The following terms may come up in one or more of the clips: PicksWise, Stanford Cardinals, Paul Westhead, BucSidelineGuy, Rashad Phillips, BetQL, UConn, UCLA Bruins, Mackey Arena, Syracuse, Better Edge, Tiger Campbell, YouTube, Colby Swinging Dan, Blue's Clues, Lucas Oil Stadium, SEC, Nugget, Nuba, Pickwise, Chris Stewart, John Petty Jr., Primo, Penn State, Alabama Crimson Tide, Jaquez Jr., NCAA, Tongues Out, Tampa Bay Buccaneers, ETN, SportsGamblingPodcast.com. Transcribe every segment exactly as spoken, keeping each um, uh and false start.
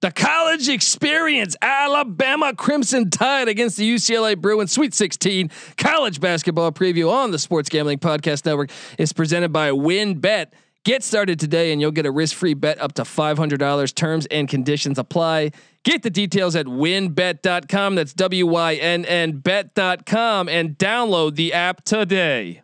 The College Experience, Alabama Crimson Tide against the U C L A Bruins, Sweet sixteen college basketball preview on the Sports Gambling Podcast Network is presented by WinBet. Get started today and you'll get a risk-free bet up to five hundred dollars. Terms and conditions apply. Get the details at win bet dot com. That's W Y N N bet dot com, and download the app today.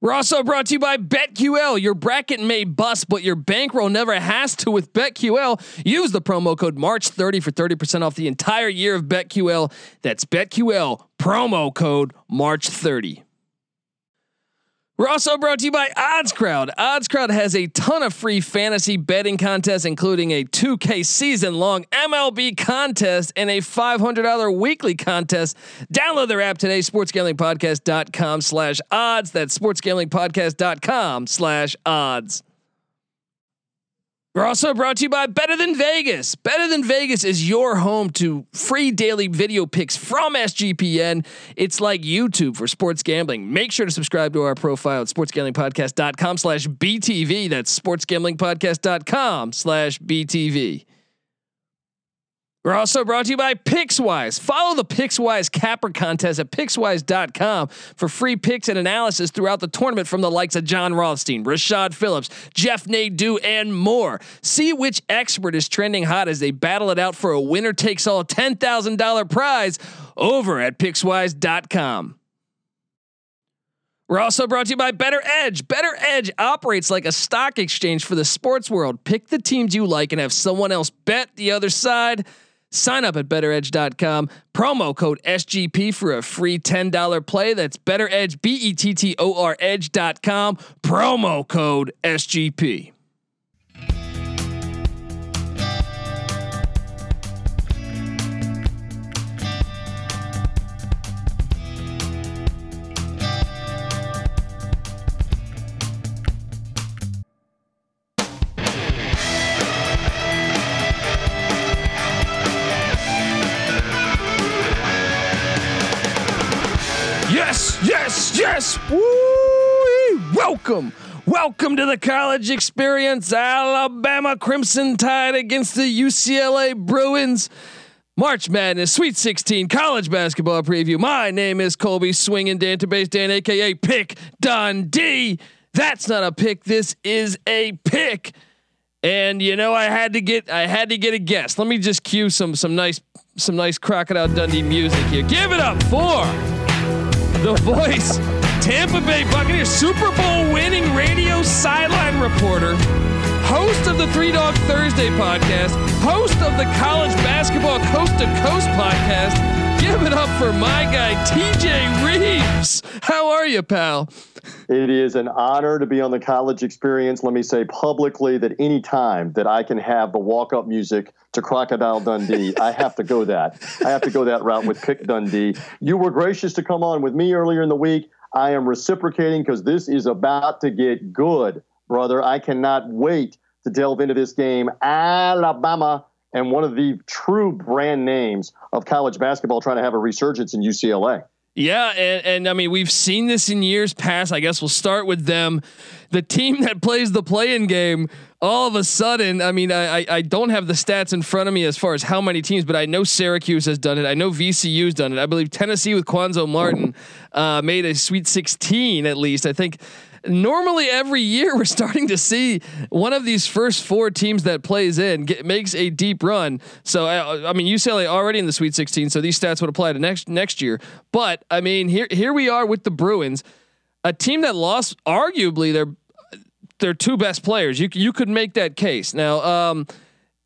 We're also brought to you by BetQL. Your bracket may bust, but your bankroll never has to with BetQL. Use the promo code March thirty for thirty percent off the entire year of BetQL. That's BetQL, promo code March thirty. We're also brought to you by Odds Crowd. Odds Crowd has a ton of free fantasy betting contests, including a two K season long M L B contest and a five hundred dollars weekly contest. Download their app today, sports gambling podcast dot com slash odds. That's sports gambling podcast dot com slash odds. We're also brought to you by Better Than Vegas. Better Than Vegas is your home to free daily video picks from S G P N. It's like YouTube for sports gambling. Make sure to subscribe to our profile at sports gambling podcast dot com slash B T V. That's sports gambling podcast dot com slash B T V. We're also brought to you by PicksWise. Follow the PicksWise Capper contest at picks wise dot com for free picks and analysis throughout the tournament from the likes of John Rothstein, Rashad Phillips, Jeff Nadeau, and more. See which expert is trending hot as they battle it out for a winner takes all ten thousand dollars prize over at picks wise dot com. We're also brought to you by Better Edge. Better Edge operates like a stock exchange for the sports world. Pick the teams you like and have someone else bet the other side. Sign up at better edge dot com. Promo code S G P for a free ten dollars play. That's Better Edge, B E T T O R edge dot com. Promo code S G P. Yes, yes. Woo-wee. Welcome. Welcome to the College Experience. Alabama Crimson Tide against the U C L A Bruins. March Madness, Sweet sixteen college basketball preview. My name is Colby Swinging Dan, Base Dan, a k a. Pick Dundee. That's not a pick. This is a pick. And you know, I had to get I had to get a guess. Let me just cue some some nice some nice Crocodile Dundee music here. Give it up for the voice, Tampa Bay Buccaneers Super Bowl winning radio sideline reporter, host of the Three Dog Thursday podcast, host of the college basketball coast to coast podcast. Give it up for my guy, T J. Rives. How are you, pal? It is an honor to be on the College Experience. Let me say publicly that any time that I can have the walk-up music to Crocodile Dundee, I have to go that. I have to go that route with Pick Dundee. You were gracious to come on with me earlier in the week. I am reciprocating because this is about to get good, brother. I cannot wait to delve into this game. Alabama, and one of the true brand names of college basketball, trying to have a resurgence in U C L A. Yeah, and, and I mean, we've seen this in years past. I guess we'll start with them. The team that plays the play-in game, all of a sudden, I mean, I, I, I don't have the stats in front of me as far as how many teams, but I know Syracuse has done it. I know V C U's done it. I believe Tennessee with Quanzo Martin uh, made a Sweet sixteen at least. I think normally every year we're starting to see one of these first four teams that plays in get, makes a deep run. So I, I mean, U C L A already in the Sweet sixteen, so these stats would apply to next next year. But I mean, here here we are with the Bruins, a team that lost arguably their their two best players. You you could make that case now, um,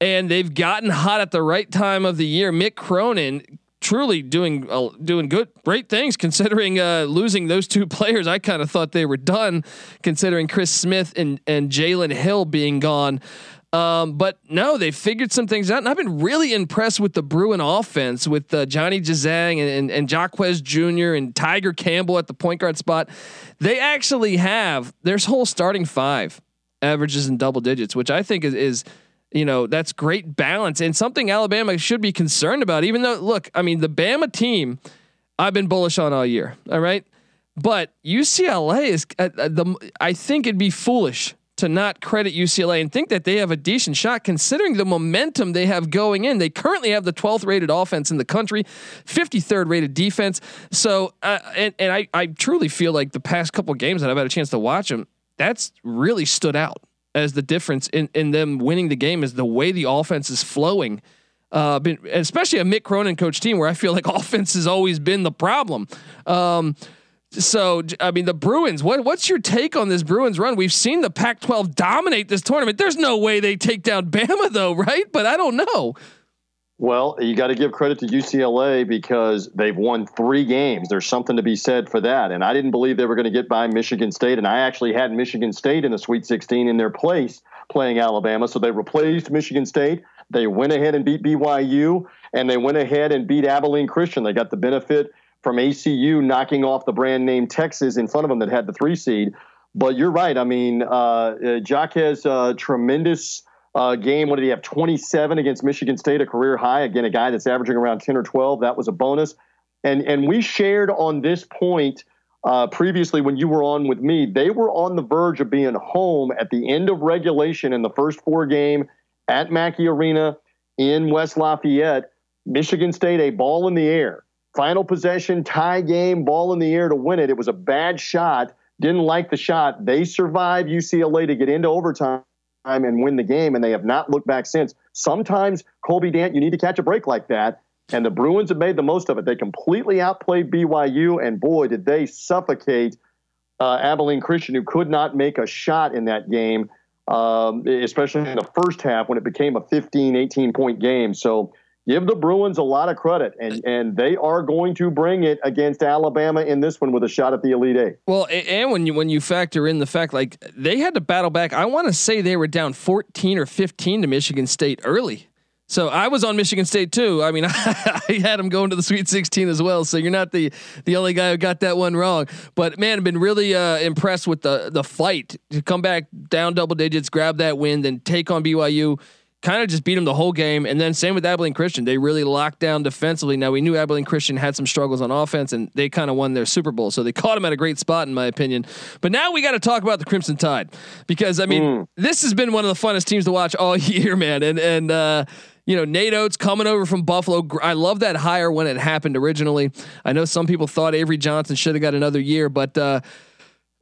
and they've gotten hot at the right time of the year. Mick Cronin truly doing uh, doing good, great things considering uh, losing those two players. I kind of thought they were done considering Chris Smith and and Jaylen Hill being gone. Um, but no, they figured some things out, and I've been really impressed with the Bruin offense with uh, Johnny Jazang and, and and Jaquez Junior and Tiger Campbell at the point guard spot. They actually have their whole starting five averages in double digits, which I think is is. You know, that's great balance and something Alabama should be concerned about, even though, look, I mean, the Bama team I've been bullish on all year. All right. But U C L A is uh, the, I think it'd be foolish to not credit U C L A and think that they have a decent shot considering the momentum they have going in. They currently have the twelfth rated offense in the country, fifty-third rated defense. So, uh, and, and I, I truly feel like the past couple games that I've had a chance to watch them, that's really stood out as the difference in, in them winning the game is the way the offense is flowing. Uh, been, especially a Mick Cronin coach team where I feel like offense has always been the problem. Um, so, I mean, the Bruins, what, what's your take on this Bruins run? We've seen the Pac twelve dominate this tournament. There's no way they take down Bama though. Right. But I don't know. Well, you got to give credit to U C L A because they've won three games. There's something to be said for that. And I didn't believe they were going to get by Michigan State. And I actually had Michigan State in the Sweet sixteen in their place playing Alabama. So they replaced Michigan State. They went ahead and beat B Y U, and they went ahead and beat Abilene Christian. They got the benefit from A C U knocking off the brand name Texas in front of them that had the three seed. But you're right. I mean, uh, Jock has a tremendous uh, game. What did he have? twenty-seven against Michigan State, a career high. Again, a guy that's averaging around ten or twelve. That was a bonus. And and we shared on this point uh, previously when you were on with me. They were on the verge of being home at the end of regulation in the first four game at Mackey Arena in West Lafayette. Michigan State, a ball in the air, final possession, tie game, ball in the air to win it. It was a bad shot. Didn't like the shot. They survived U C L A to get into overtime and win the game, and they have not looked back since. Sometimes, Colby Dant, you need to catch a break like that, and the Bruins have made the most of it. They completely outplayed B Y U, and boy, did they suffocate uh, Abilene Christian, who could not make a shot in that game. Um, especially in the first half when it became a fifteen, eighteen point game. So give the Bruins a lot of credit, and, and they are going to bring it against Alabama in this one with a shot at the Elite Eight. Well, and when you, when you factor in the fact, like they had to battle back, I want to say they were down fourteen or fifteen to Michigan State early. So I was on Michigan State too. I mean, I, I had them going to the Sweet sixteen as well. So you're not the the only guy who got that one wrong. But man, I've been really uh, impressed with the the fight to come back down double digits, grab that win, then take on B Y U. Kind of just beat them the whole game, and then same with Abilene Christian. They really locked down defensively. Now we knew Abilene Christian had some struggles on offense, and they kind of won their Super Bowl. So they caught them at a great spot, in my opinion. But now we got to talk about the Crimson Tide because I mean, mm. this has been one of the funnest teams to watch all year, man. And and uh, you know, Nate Oates coming over from Buffalo. I love that hire when it happened originally. I know some people thought Avery Johnson should have got another year, but uh,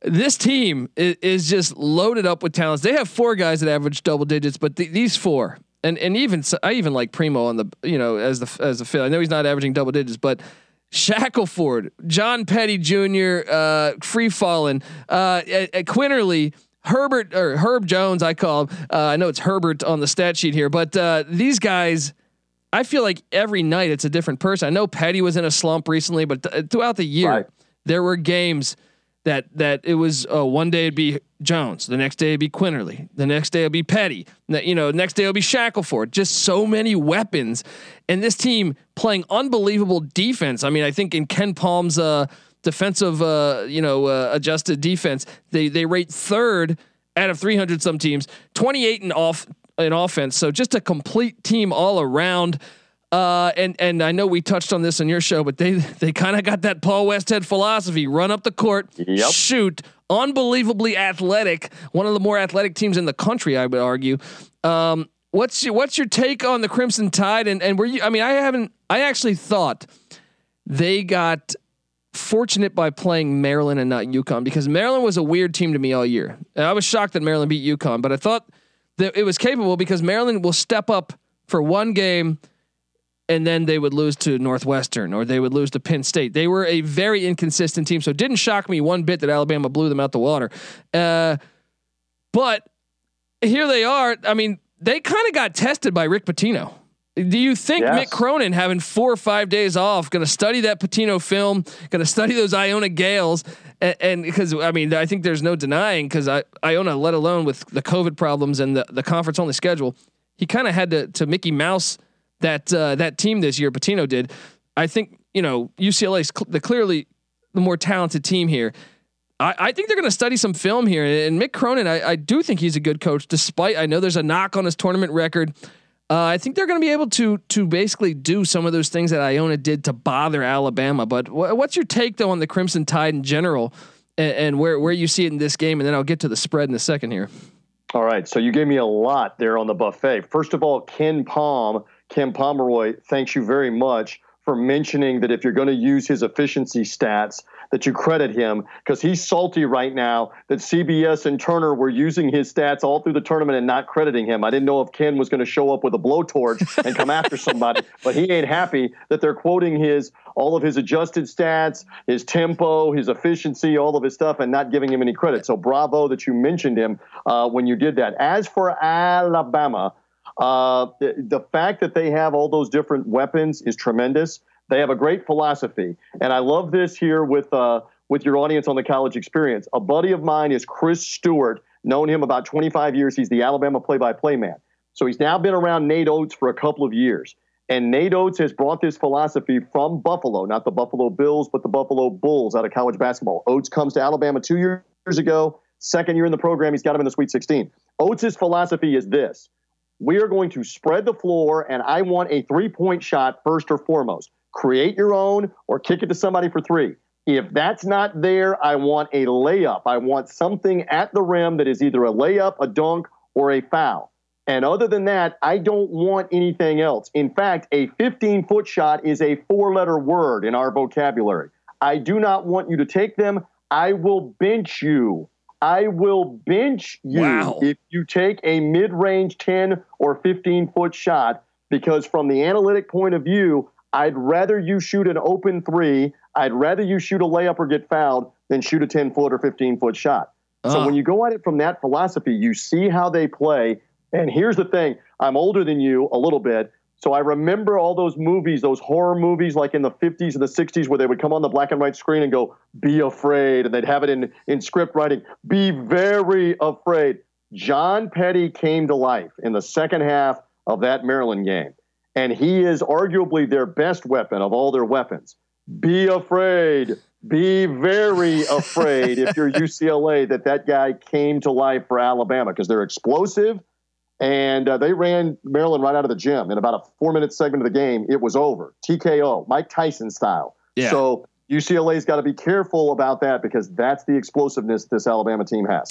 this team is, is just loaded up with talents. They have four guys that average double digits, but th- these four, and and even so, I even like Primo on the you know as the as the fill. I know he's not averaging double digits, but Shackleford, John Petty Junior, uh, Free Fallen, uh, at, at Quinterly. Herbert or Herb Jones, I call him. Uh, I know it's Herbert on the stat sheet here, but uh, these guys, I feel like every night it's a different person. I know Patty was in a slump recently, but th- throughout the year, right. there were games that that it was uh, one day it'd be Jones, the next day it'd be Quinterly, the next day it'd be Petty, you know, next day it'll be Shackleford. Just so many weapons, and this team playing unbelievable defense. I mean, I think in Ken Palm's uh, defensive, uh, you know, uh, adjusted defense, They they rate third out of three hundred some teams, twenty-eight in off in offense. So just a complete team all around. Uh, and and I know we touched on this on your show, but they they kind of got that Paul Westhead philosophy: run up the court, yep. shoot. Unbelievably athletic, one of the more athletic teams in the country, I would argue. Um, what's your, what's your take on the Crimson Tide? And and were you? I mean, I haven't. I actually thought they got fortunate by playing Maryland and not UConn, because Maryland was a weird team to me all year. And I was shocked that Maryland beat UConn, but I thought that it was capable because Maryland will step up for one game and then they would lose to Northwestern or they would lose to Penn State. They were a very inconsistent team. So it didn't shock me one bit that Alabama blew them out the water. Uh, but here they are. I mean, they kind of got tested by Rick Pitino. Do you think yes. Mick Cronin having four or five days off, going to study that Pitino film, going to study those Iona Gales? And, and because I mean, I think there's no denying because I Iona, let alone with the COVID problems and the, the conference only schedule, he kind of had to, to Mickey Mouse that, uh, that team this year. Pitino did. I think, you know, U C L A's cl- the clearly the more talented team here. I, I think they're going to study some film here, and Mick Cronin, I, I do think he's a good coach, despite, I know there's a knock on his tournament record. Uh, I think they're going to be able to to basically do some of those things that Iona did to bother Alabama. But wh- what's your take though on the Crimson Tide in general, and, and where where you see it in this game? And then I'll get to the spread in a second here. All right, so you gave me a lot there on the buffet. First of all, Ken Palm, Ken Pomeroy, thanks you very much for mentioning that if you're going to use his efficiency stats, that you credit him, because he's salty right now that C B S and Turner were using his stats all through the tournament and not crediting him. I didn't know if Ken was going to show up with a blowtorch and come after somebody, but he ain't happy that they're quoting his all of his adjusted stats, his tempo, his efficiency, all of his stuff, and not giving him any credit. So bravo that you mentioned him uh, when you did that. As for Alabama, uh, the, the fact that they have all those different weapons is tremendous. They have a great philosophy, and I love this here with uh, with your audience on the college experience. A buddy of mine is Chris Stewart, known him about twenty-five years. He's the Alabama play-by-play man. So he's now been around Nate Oates for a couple of years, and Nate Oates has brought this philosophy from Buffalo, not the Buffalo Bills, but the Buffalo Bulls out of college basketball. Oates comes to Alabama two years ago, second year in the program. He's got him in the Sweet sixteen. Oates' philosophy is this. We are going to spread the floor, and I want a three-point shot first or foremost. Create your own or kick it to somebody for three. If that's not there, I want a layup. I want something at the rim that is either a layup, a dunk, or a foul. And other than that, I don't want anything else. In fact, a fifteen-foot shot is a four-letter word in our vocabulary. I do not want you to take them. I will bench you. I will bench you wow. if you take a mid-range ten or fifteen-foot shot, because from the analytic point of view, I'd rather you shoot an open three. I'd rather you shoot a layup or get fouled than shoot a ten-foot or fifteen-foot shot. Uh. So when you go at it from that philosophy, you see how they play. And here's the thing. I'm older than you a little bit, so I remember all those movies, those horror movies like in the fifties and the sixties where they would come on the black and white screen and go, be afraid. And they'd have it in, in script writing, be very afraid. John Petty came to life in the second half of that Maryland game. And he is arguably their best weapon of all their weapons. Be afraid. Be very afraid if you're U C L A that that guy came to life for Alabama, because they're explosive. And uh, they ran Maryland right out of the gym. In about a four-minute segment of the game, it was over. T K O, Mike Tyson style. Yeah. So U C L A's got to be careful about that, because that's the explosiveness this Alabama team has.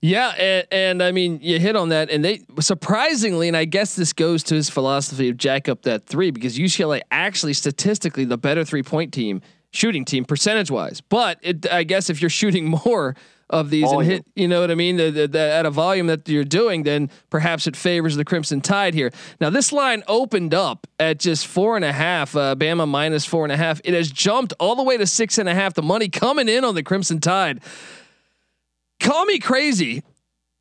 Yeah. And, and I mean, you hit on that, and they surprisingly, and I guess this goes to his philosophy of jack up that three, because U C L A actually statistically the better three point team shooting team percentage wise. But it, I guess if you're shooting more of these volume. and hit, you know what I mean? The, the, the, at a volume that you're doing, then perhaps it favors the Crimson Tide here. Now this line opened up at just four and a half, uh, Bama minus four and a half. It has jumped all the way to six and a half. The money coming in on the Crimson Tide. Call me crazy.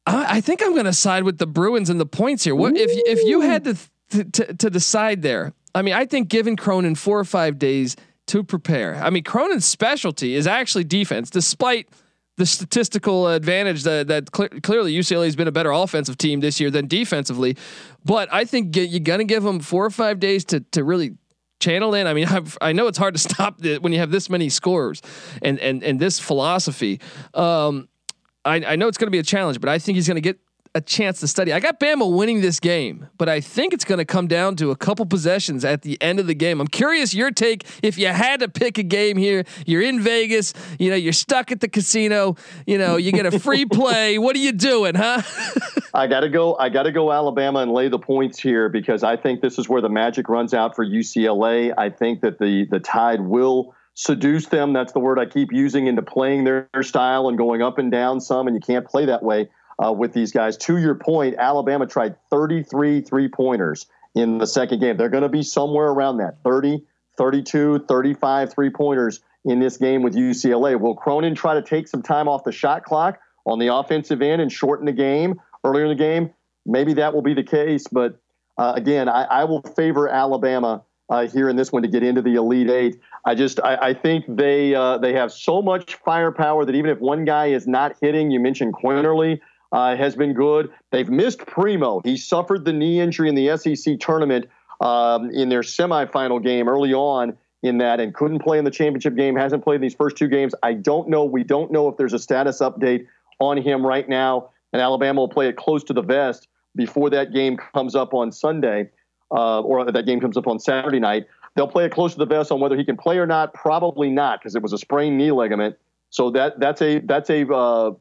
I, I think I'm going to side with the Bruins and the points here. What Ooh. if if you had to, th- to to decide there? I mean, I think giving Cronin four or five days to prepare. I mean, Cronin's specialty is actually defense, despite the statistical advantage that that cl- clearly U C L A has been a better offensive team this year than defensively. But I think g- you're going to give them four or five days to to really channel in. I mean, I've, I know it's hard to stop the, when you have this many scorers and and and this philosophy. Um, I, I know it's going to be a challenge, but I think he's going to get a chance to study. I got Bama winning this game, but I think it's going to come down to a couple possessions at the end of the game. I'm curious your take. If you had to pick a game here, you're in Vegas, you know, you're stuck at the casino, you know, you get a free play. What are you doing, huh? I gotta go. I gotta go Alabama and lay the points here, because I think this is where the magic runs out for U C L A. I think that the the Tide will seduce them. That's the word I keep using, into playing their style and going up and down some, and you can't play that way uh, with these guys. To your point, Alabama tried thirty-three three-pointers in the second game. They're going to be somewhere around that, thirty, thirty-two, thirty-five three-pointers in this game with U C L A. Will Cronin try to take some time off the shot clock on the offensive end and shorten the game earlier in the game? Maybe that will be the case, but uh, again, I, I will favor Alabama Uh, here in this one to get into the Elite Eight. I just I, I think they uh, they have so much firepower that even if one guy is not hitting, you mentioned Quinterly uh, has been good. They've missed Primo. He suffered the knee injury in the S E C tournament um, in their semifinal game early on in that, and couldn't play in the championship game. Hasn't played in these first two games. I don't know. We don't know if there's a status update on him right now. And Alabama will play it close to the vest before that game comes up on Sunday. Uh, or that game comes up on Saturday night. They'll play it close to the vest on whether he can play or not. Probably not, because it was a sprained knee ligament. So that that's a that's a uh,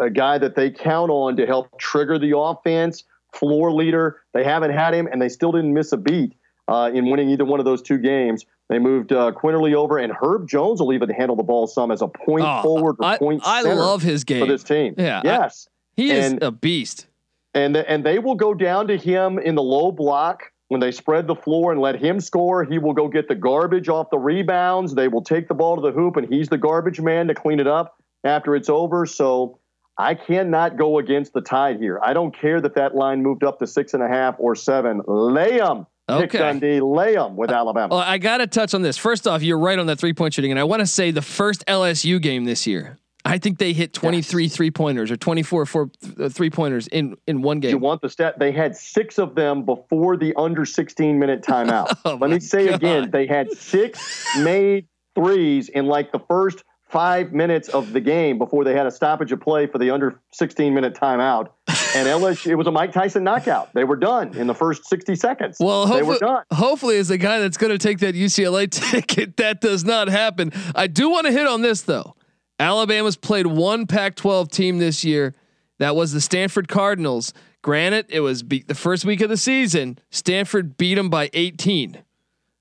a guy that they count on to help trigger the offense, floor leader. They haven't had him, and they still didn't miss a beat uh, in winning either one of those two games. They moved uh, Quinterly over, and Herb Jones will even handle the ball some as a point oh, forward or I, point I center. I love his game for this team. Yeah, yes, I, he is and, a beast. And the, and they will go down to him in the low block. When they spread the floor and let him score, he will go get the garbage off the rebounds. They will take the ball to the hoop, and he's the garbage man to clean it up after it's over. So I cannot go against the Tide here. I don't care that that line moved up to six and a half or seven. Lay them. Okay. Pick Dundee, lay them with Alabama. Well, I got to touch on this. First off, you're right on that three-point shooting, and I want to say the first L S U game this year, I think they hit twenty-three yes. three-pointers or twenty-four four, th- three-pointers in, in one game. You want the stat? They had six of them before the under sixteen-minute timeout. oh Let me say God. again, they had six made threes in like the first five minutes of the game before they had a stoppage of play for the under sixteen-minute timeout. And L S U, it was a Mike Tyson knockout. They were done in the first sixty seconds. Well, hopefully, they were done. Hopefully, as the guy that's going to take that U C L A ticket, that does not happen. I do want to hit on this, though. Alabama's played one Pac twelve team this year. That was the Stanford Cardinals. Granted, it was be- the first week of the season. Stanford beat them by eighteen.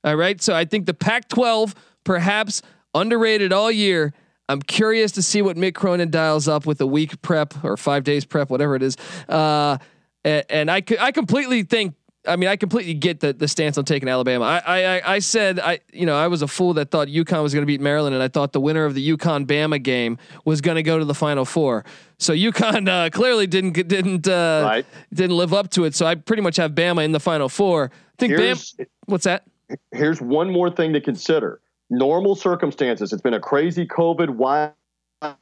All right. So I think the Pac twelve, perhaps underrated all year. I'm curious to see what Mick Cronin dials up with a week prep or five days prep, whatever it is. Uh, and, and I, co- I completely think, I mean, I completely get the, the stance on taking Alabama. I, I, I said, I, you know, I was a fool that thought UConn was going to beat Maryland. And I thought the winner of the UConn Bama game was going to go to the Final Four. So UConn uh, clearly didn't, didn't, uh, right. didn't live up to it. So I pretty much have Bama in the Final Four. I think here's, Bama, what's that? Here's one more thing to consider. Normal circumstances. It's been a crazy COVID wild uh,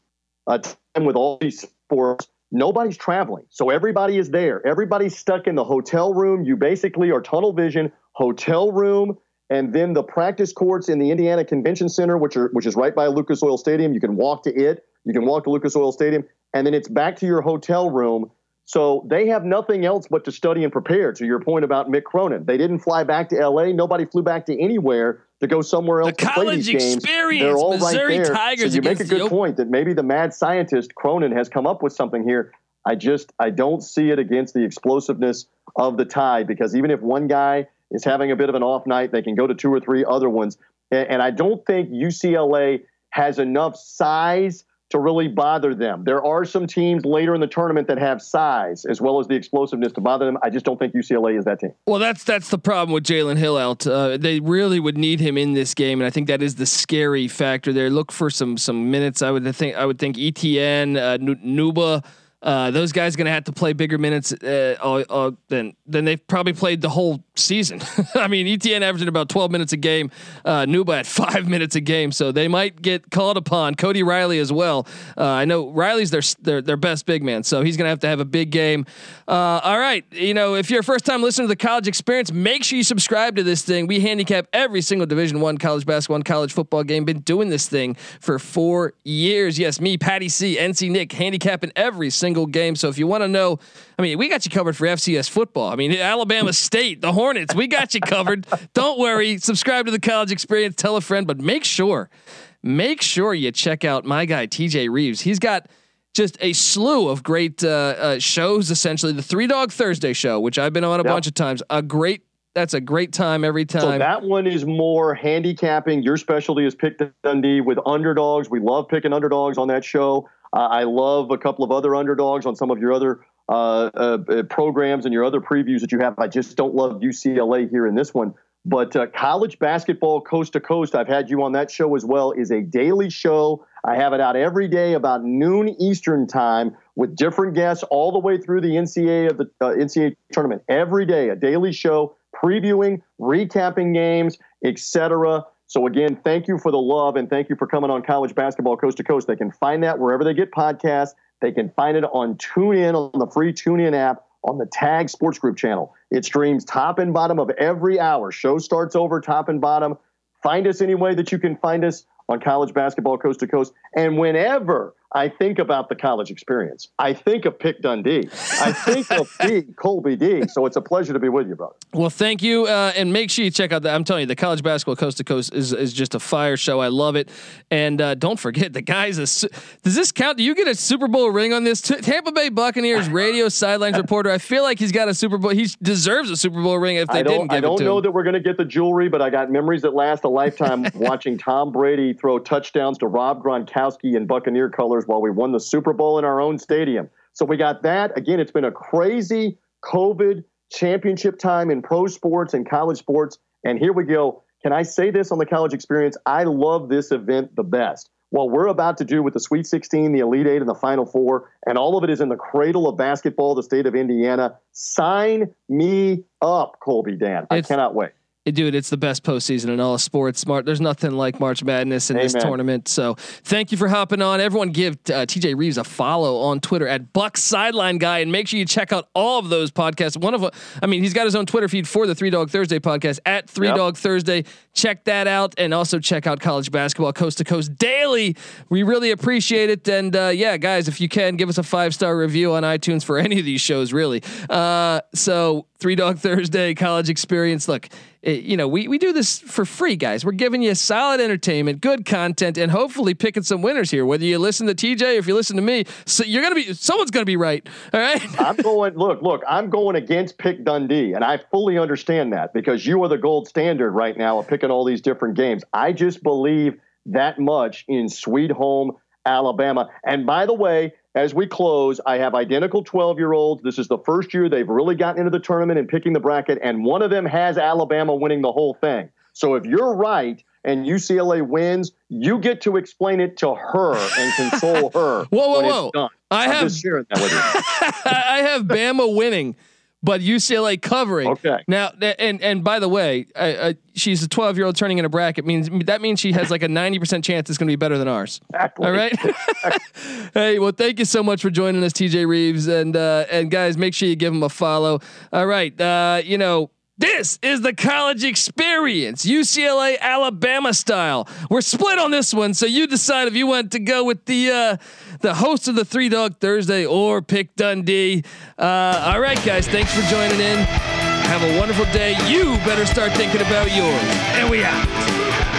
time with all these sports. Nobody's traveling. So everybody is there. Everybody's stuck in the hotel room. You basically are tunnel vision, hotel room, and then the practice courts in the Indiana Convention Center, which are which is right by Lucas Oil Stadium. You can walk to it. You can walk to Lucas Oil Stadium, and then it's back to your hotel room. So they have nothing else but to study and prepare, to your point about Mick Cronin. They didn't fly back to L A. Nobody flew back to anywhere to go somewhere else. The college experience, they're all Missouri right there. Tigers. So you make a good point that maybe the mad scientist Cronin has come up with something here. I just, I don't see it against the explosiveness of the Tide, because even if one guy is having a bit of an off night, they can go to two or three other ones. And, and I don't think U C L A has enough size to really bother them. There are some teams later in the tournament that have size as well as the explosiveness to bother them. I just don't think U C L A is that team. Well, that's that's the problem with Jaylen Hill out. Uh, they really would need him in this game, and I think that is the scary factor there. Look for some some minutes. I would think I would think E T N, uh, Nuba, uh, those guys are going to have to play bigger minutes uh, all, all, than than they've probably played the whole season. I mean, E T N averaging about twelve minutes a game, uh, Nuba at five minutes a game, so they might get called upon. Cody Riley as well. Uh, I know Riley's their, their their best big man, so he's gonna have to have a big game. Uh, all right, you know, if you're a first time listener to the College Experience, make sure you subscribe to this thing. We handicap every single Division One college basketball and college football game. Been doing this thing for four years. Yes, me, Patty C, N C Nick, handicapping every single game. So if you want to know, I mean, we got you covered for F C S football. I mean, Alabama State, the Horn. We got you covered. Don't worry. Subscribe to the College Experience. Tell a friend, but make sure, make sure you check out my guy T J. Rives. He's got just a slew of great uh, uh, shows. Essentially, the Three Dog Thursday show, which I've been on a yep. bunch of times. A great. That's a great time every time. So that one is more handicapping. Your specialty is Pick Dundee with underdogs. We love picking underdogs on that show. Uh, I love a couple of other underdogs on some of your other. Uh, uh, uh, programs and your other previews that you have. I just don't love U C L A here in this one, but uh, college basketball coast to coast. I've had you on that show as well, is a daily show. I have it out every day about noon Eastern time with different guests all the way through the N C A A of the uh, N C A A tournament every day, a daily show previewing, recapping games, et cetera. So again, thank you for the love and thank you for coming on College Basketball Coast to Coast. They can find that wherever they get podcasts. They can find it on TuneIn, on the free TuneIn app, on the Tag Sports Group channel. It streams top and bottom of every hour. Show starts over, top and bottom. Find us any way that you can find us on College Basketball Coast to Coast. And whenever I think about the college experience. I think of Pick Dundee. I think of D, Colby D. So it's a pleasure to be with you, brother. Well, thank you. Uh, and make sure you check out that. I'm telling you, the college basketball coast to coast is, is just a fire show. I love it. And uh, don't forget the guys. Does this count? Do you get a Super Bowl ring on this? T- Tampa Bay Buccaneers radio sidelines reporter. I feel like he's got a Super Bowl. He deserves a Super Bowl ring if they didn't give it to him. I don't know that we're going to get the jewelry, but I got memories that last a lifetime watching Tom Brady throw touchdowns to Rob Gronkowski in Buccaneer colors while we won the Super Bowl in our own stadium. So we got that. Again, it's been a crazy COVID championship time in pro sports and college sports. And here we go. Can I say this on the college experience? I love this event the best. What we're about to do with the Sweet sixteen, the Elite Eight, and the Final Four, and all of it is in the cradle of basketball, the state of Indiana. Sign me up, Colby Dan. I it's- cannot wait. Dude, it's the best postseason in all of sports. Smart. There's nothing like March Madness in Amen. This tournament. So thank you for hopping on. Everyone give uh, T J Rives a follow on Twitter at Buck Sideline Guy, and make sure you check out all of those podcasts. One of them, I mean, he's got his own Twitter feed for the Three Dog Thursday podcast at Three yep. Dog Thursday. Check that out, and also check out College Basketball Coast to Coast Daily. We really appreciate it. And uh, yeah, guys, if you can give us a five-star review on iTunes for any of these shows, really. Uh, so Three Dog Thursday, College Experience. Look, it, you know, we, we do this for free, guys. We're giving you solid entertainment, good content, and hopefully picking some winners here. Whether you listen to T J, or if you listen to me, so you're going to be, someone's going to be right. All right. I'm going, look, look, I'm going against Pick Dundee. And I fully understand that, because you are the gold standard right now of picking all these different games. I just believe that much in Sweet Home Alabama. And by the way, as we close, I have identical twelve-year-olds. This is the first year they've really gotten into the tournament and picking the bracket, and one of them has Alabama winning the whole thing. So if you're right and U C L A wins, you get to explain it to her and console her. Whoa, whoa, whoa. It's done. I I'm have, just sharing that with you. I have Bama winning, but U C L A covering. Okay. Now, and and by the way, I, I, she's a twelve-year-old turning in a bracket. Means that means she has like a ninety percent chance it's going to be better than ours. Exactly. All right. Exactly. Hey, well, thank you so much for joining us, T J Rives, and uh, and guys, make sure you give him a follow. All right, uh, you know. This is the college experience, U C L A, Alabama style. We're split on this one, so you decide if you want to go with the uh, the host of the Three Dog Thursday or Pick Dundee. Uh, all right, guys, thanks for joining in. Have a wonderful day. You better start thinking about yours. And we out.